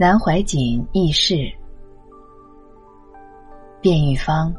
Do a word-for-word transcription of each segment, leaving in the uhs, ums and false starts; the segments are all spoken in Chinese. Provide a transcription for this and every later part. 南怀瑾轶事。卞玉芳。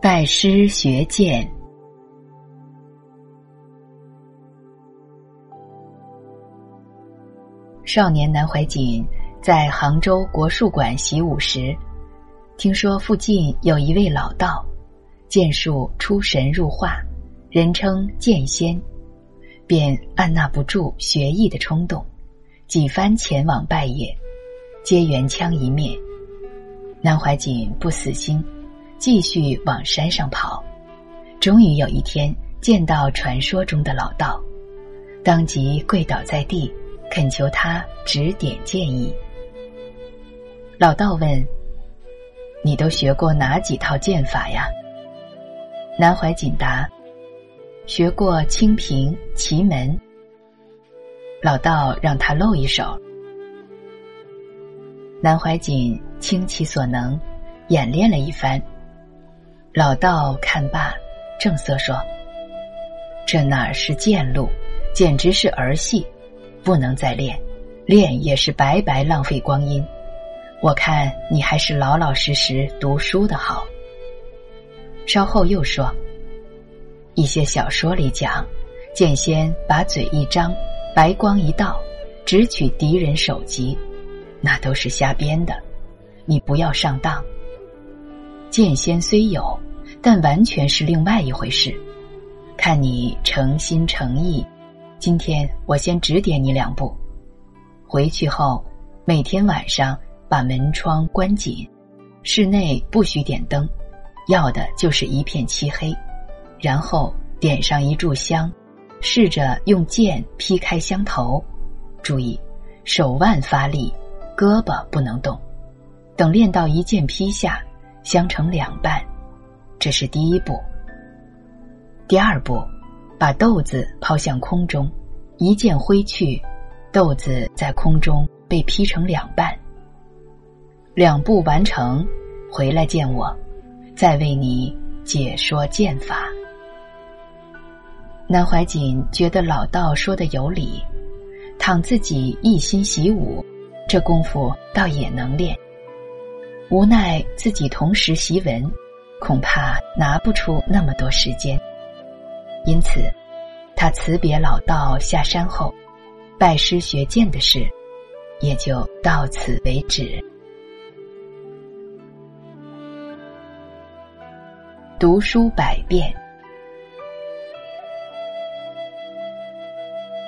拜师学剑。少年南怀瑾在杭州国术馆习武时，听说附近有一位老道，剑术出神入化，人称剑仙，便按捺不住学艺的冲动，几番前往拜谒，皆缘枪一面。南怀瑾不死心，继续往山上跑，终于有一天见到传说中的老道，当即跪倒在地，恳求他指点建议。老道问：“你都学过哪几套剑法呀？”南怀瑾答：“学过清平、奇门。”老道让他露一手。南怀瑾倾其所能，演练了一番。老道看罢，正色说：“这哪是剑路，简直是儿戏，不能再练，练也是白白浪费光阴。我看你还是老老实实读书的好。”稍后又说：“一些小说里讲，剑仙把嘴一张，白光一道，直取敌人首级，那都是瞎编的，你不要上当。剑仙虽有，但完全是另外一回事。看你诚心诚意，今天我先指点你两步，回去后每天晚上把门窗关紧，室内不许点灯，要的就是一片漆黑，然后点上一炷香，试着用剑劈开香头，注意手腕发力，胳膊不能动，等练到一剑劈下，相成两半。这是第一步。第二步，把豆子抛向空中，一剑挥去，豆子在空中被劈成两半。两步完成，回来见我，再为你解说剑法。”南怀瑾觉得老道说的有理，倘自己一心习武，这功夫倒也能练，无奈自己同时习文，恐怕拿不出那么多时间。因此他辞别老道下山后，拜师学剑的事也就到此为止。读书百遍。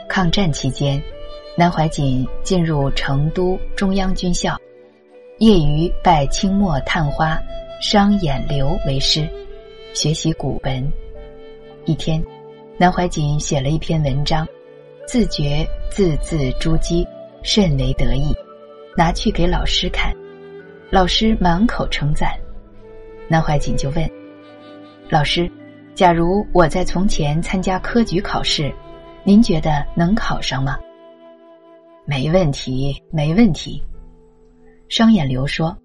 抗战期间，南怀瑾进入成都中央军校，业余拜清末探花商衍流为师，学习古文。一天，南怀瑾写了一篇文章，自觉字字珠玑，甚为得意，拿去给老师看，老师满口称赞。南怀瑾就问：“老师，假如我在从前参加科举考试，您觉得能考上吗？”“没问题，没问题。”商衍流说：“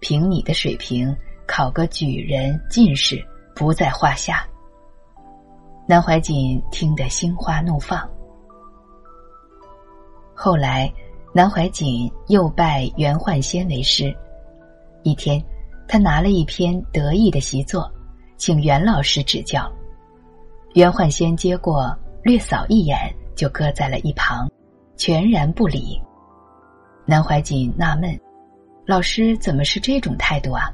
凭你的水平，考个举人、进士不在话下。”南怀瑾听得心花怒放。后来，南怀瑾又拜袁焕仙为师。一天，他拿了一篇得意的习作，请袁老师指教。袁焕仙接过，略扫一眼就搁在了一旁，全然不理。南怀瑾纳闷，老师怎么是这种态度啊？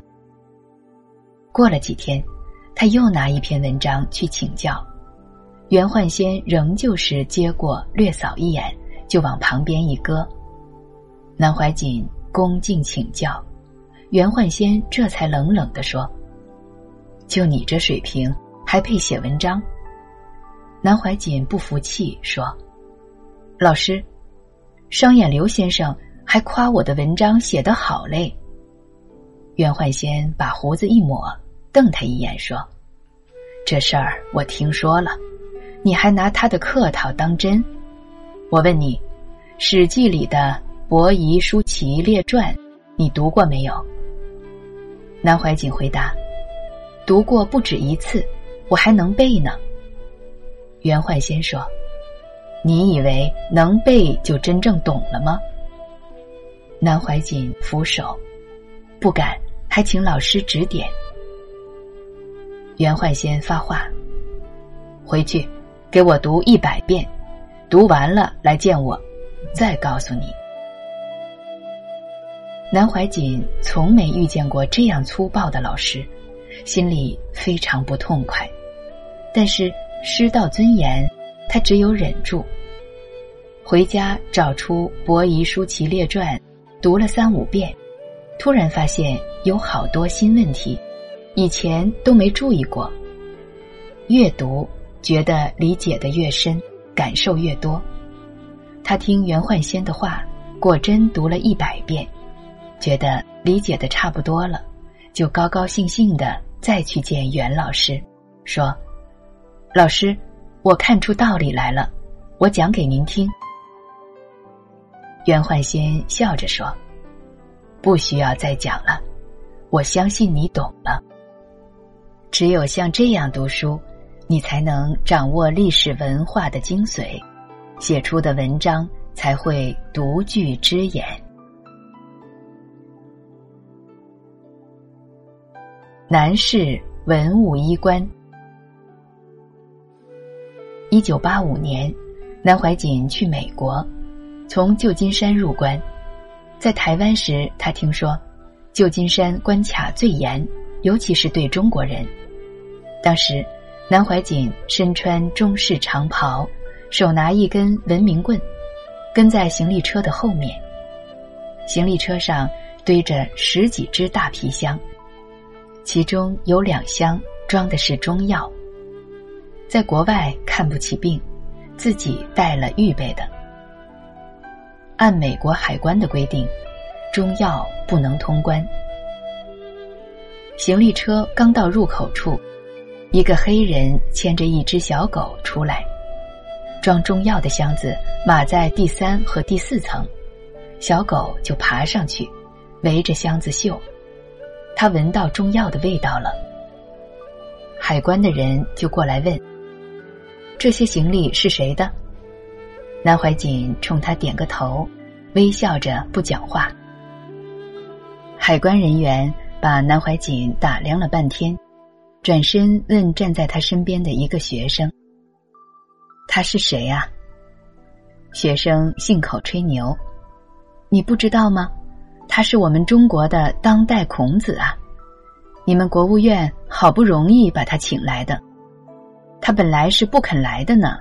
过了几天，他又拿一篇文章去请教，袁焕仙仍旧是接过，略扫一眼就往旁边一搁。南怀瑾恭敬请教，袁焕仙这才冷冷地说：“就你这水平，还配写文章？”南怀瑾不服气，说：“老师，商衍流先生还夸我的文章写得好嘞。”袁焕仙把胡子一抹，瞪他一眼说：“这事儿我听说了，你还拿他的客套当真？我问你，《史记》里的《伯夷叔齐列传》，你读过没有？”南怀瑾回答：“读过不止一次，我还能背呢。”袁焕仙说：“你以为能背就真正懂了吗？南怀瑾俯首，不敢，还请老师指点。袁焕先发话，回去给我读一百遍，读完了来见我，再告诉你。南怀瑾从没遇见过这样粗暴的老师，心里非常不痛快，但是师道尊严，他只有忍住。回家找出伯夷叔齐列传，读了三五遍，突然发现有好多新问题，以前都没注意过。越读觉得理解得越深，感受越多。他听袁焕先的话，果真读了一百遍，觉得理解得差不多了，就高高兴兴地再去见袁老师，说：老师，我看出道理来了，我讲给您听。袁焕先笑着说：不需要再讲了，我相信你懂了。只有像这样读书，你才能掌握历史文化的精髓，写出的文章才会独具之眼。南市文物衣冠。一九八五年，南怀瑾去美国，从旧金山入关。在台湾时，他听说旧金山关卡最严，尤其是对中国人。当时南怀瑾身穿中式长袍，手拿一根文明棍，跟在行李车的后面。行李车上堆着十几只大皮箱，其中有两箱装的是中药。在国外看不起病，自己带了预备的。按美国海关的规定，中药不能通关。行李车刚到入口处，一个黑人牵着一只小狗出来，装中药的箱子码在第三和第四层，小狗就爬上去，围着箱子嗅，它闻到中药的味道了。海关的人就过来问，这些行李是谁的？南怀瑾冲他点个头，微笑着不讲话。海关人员把南怀瑾打量了半天，转身问站在他身边的一个学生，他是谁啊？学生信口吹牛，你不知道吗？他是我们中国的当代孔子啊，你们国务院好不容易把他请来的，他本来是不肯来的呢。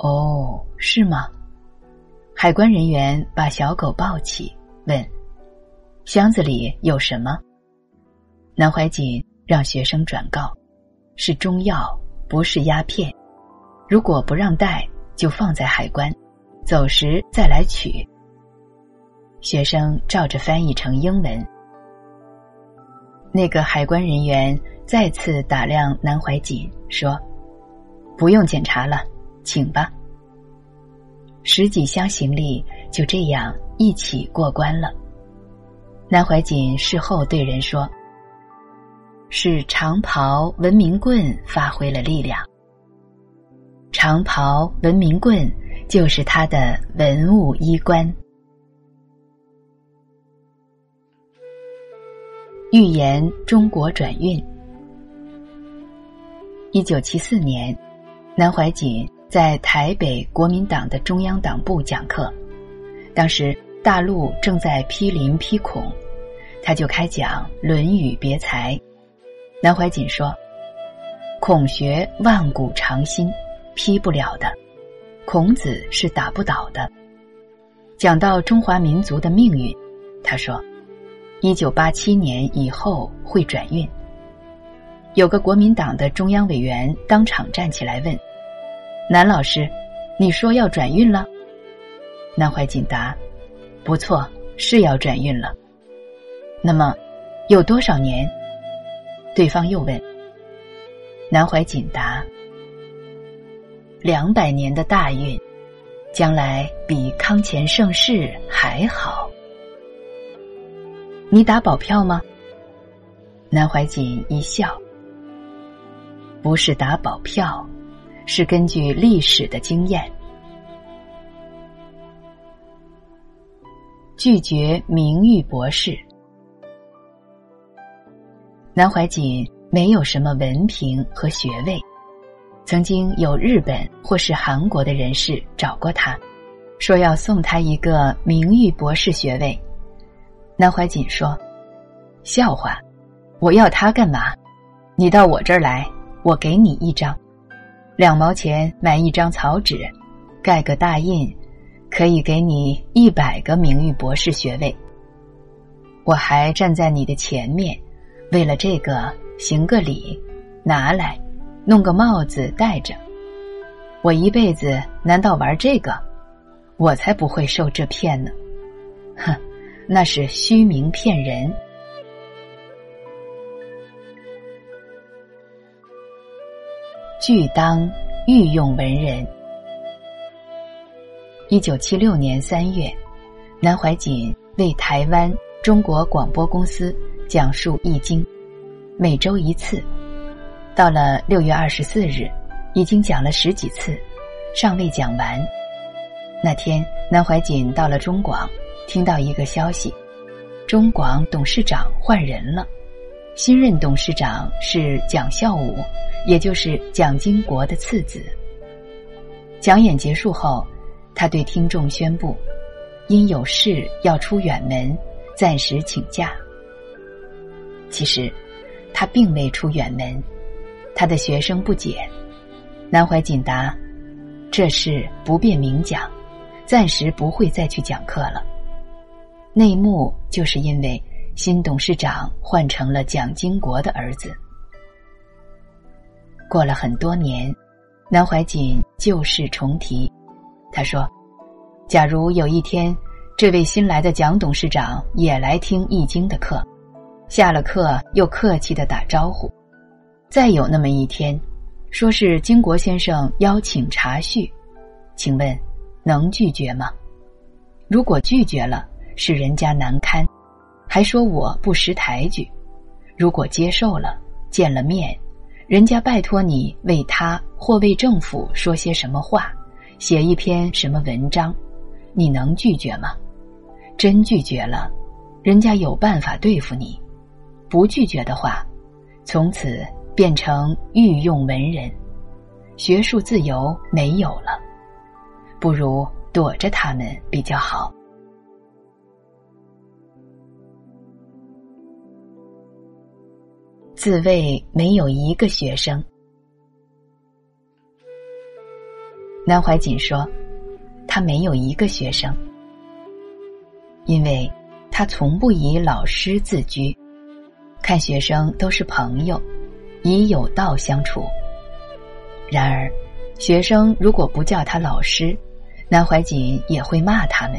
哦，是吗？海关人员把小狗抱起，问：箱子里有什么？南怀瑾让学生转告，是中药，不是鸦片。如果不让带，就放在海关，走时再来取。学生照着翻译成英文。那个海关人员再次打量南怀瑾，说：不用检查了，请吧。十几箱行李就这样一起过关了。南怀瑾事后对人说：是长袍文明棍发挥了力量。长袍文明棍就是他的文物衣冠。预言中国转运。一九七四年，南怀瑾在台北国民党的中央党部讲课，当时大陆正在批林批孔，他就开讲《论语别裁》。南怀瑾说：孔学万古长新，批不了的，孔子是打不倒的。讲到中华民族的命运，他说一九八七年以后会转运。有个国民党的中央委员当场站起来问：南老师，你说要转运了？南怀瑾答：不错，是要转运了。那么有多少年？对方又问。南怀瑾答：两百年的大运，将来比康乾盛世还好。你打保票吗？南怀瑾一笑，不是打保票，是根据历史的经验。拒绝名誉博士。南怀瑾没有什么文凭和学位，曾经有日本或是韩国的人士找过他，说要送他一个名誉博士学位。南怀瑾说：“笑话，我要他干嘛？你到我这儿来，我给你一张，两毛钱买一张草纸，盖个大印。”可以给你一百个名誉博士学位，我还站在你的前面，为了这个行个礼，拿来弄个帽子戴着。我一辈子难道玩这个？我才不会受这骗呢！哼，那是虚名骗人。拒当御用文人。一九七六年三月，南怀瑾为台湾中国广播公司讲述《易经》，每周一次。到了六月二十四日，已经讲了十几次，尚未讲完。那天南怀瑾到了中广，听到一个消息，中广董事长换人了，新任董事长是蒋孝武，也就是蒋经国的次子。讲演结束后，他对听众宣布，因有事要出远门，暂时请假。其实，他并未出远门。他的学生不解，南怀瑾答：“这事不便明讲，暂时不会再去讲课了。”内幕就是因为新董事长换成了蒋经国的儿子。过了很多年，南怀瑾旧事重提。他说，假如有一天这位新来的蒋董事长也来听《易经》的课，下了课又客气地打招呼，再有那么一天说是经国先生邀请茶叙，请问能拒绝吗？如果拒绝了，使人家难堪，还说我不识抬举；如果接受了，见了面，人家拜托你为他或为政府说些什么话，写一篇什么文章，你能拒绝吗？真拒绝了，人家有办法对付你；不拒绝的话，从此变成御用文人，学术自由没有了。不如躲着他们比较好。自谓没有一个学生。南怀瑾说，他没有一个学生，因为他从不以老师自居，看学生都是朋友，以有道相处。然而，学生如果不叫他老师，南怀瑾也会骂他们，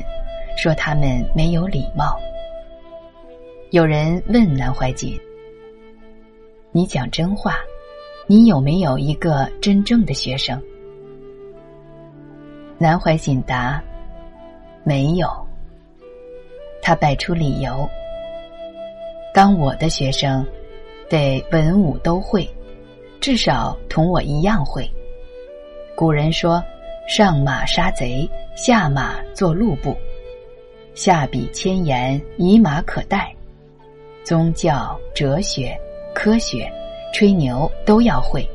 说他们没有礼貌。有人问南怀瑾：“你讲真话，你有没有一个真正的学生？”南怀瑾答：“没有。”他摆出理由：“当我的学生得文武都会，至少同我一样会。古人说，上马杀贼，下马做路布，下笔千言，以马可待。宗教、哲学、科学、吹牛都要会，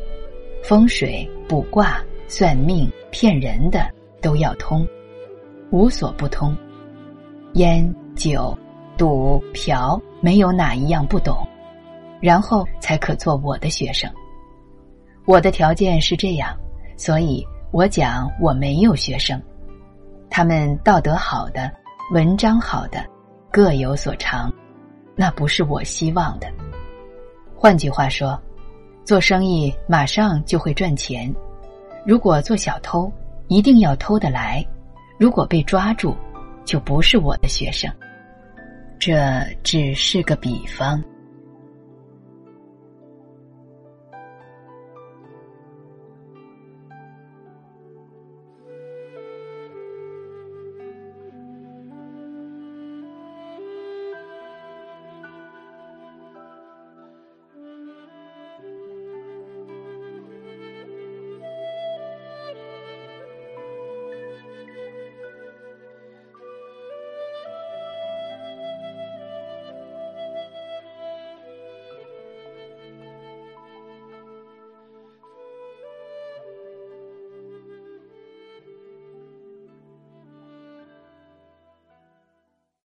风水、卜卦、算命、骗人的都要通，无所不通。烟、酒、赌、嫖，没有哪一样不懂，然后才可做我的学生。我的条件是这样，所以我讲我没有学生。他们道德好的，文章好的，各有所长，那不是我希望的。换句话说，做生意马上就会赚钱，如果做小偷，一定要偷得来，如果被抓住，就不是我的学生。这只是个比方。”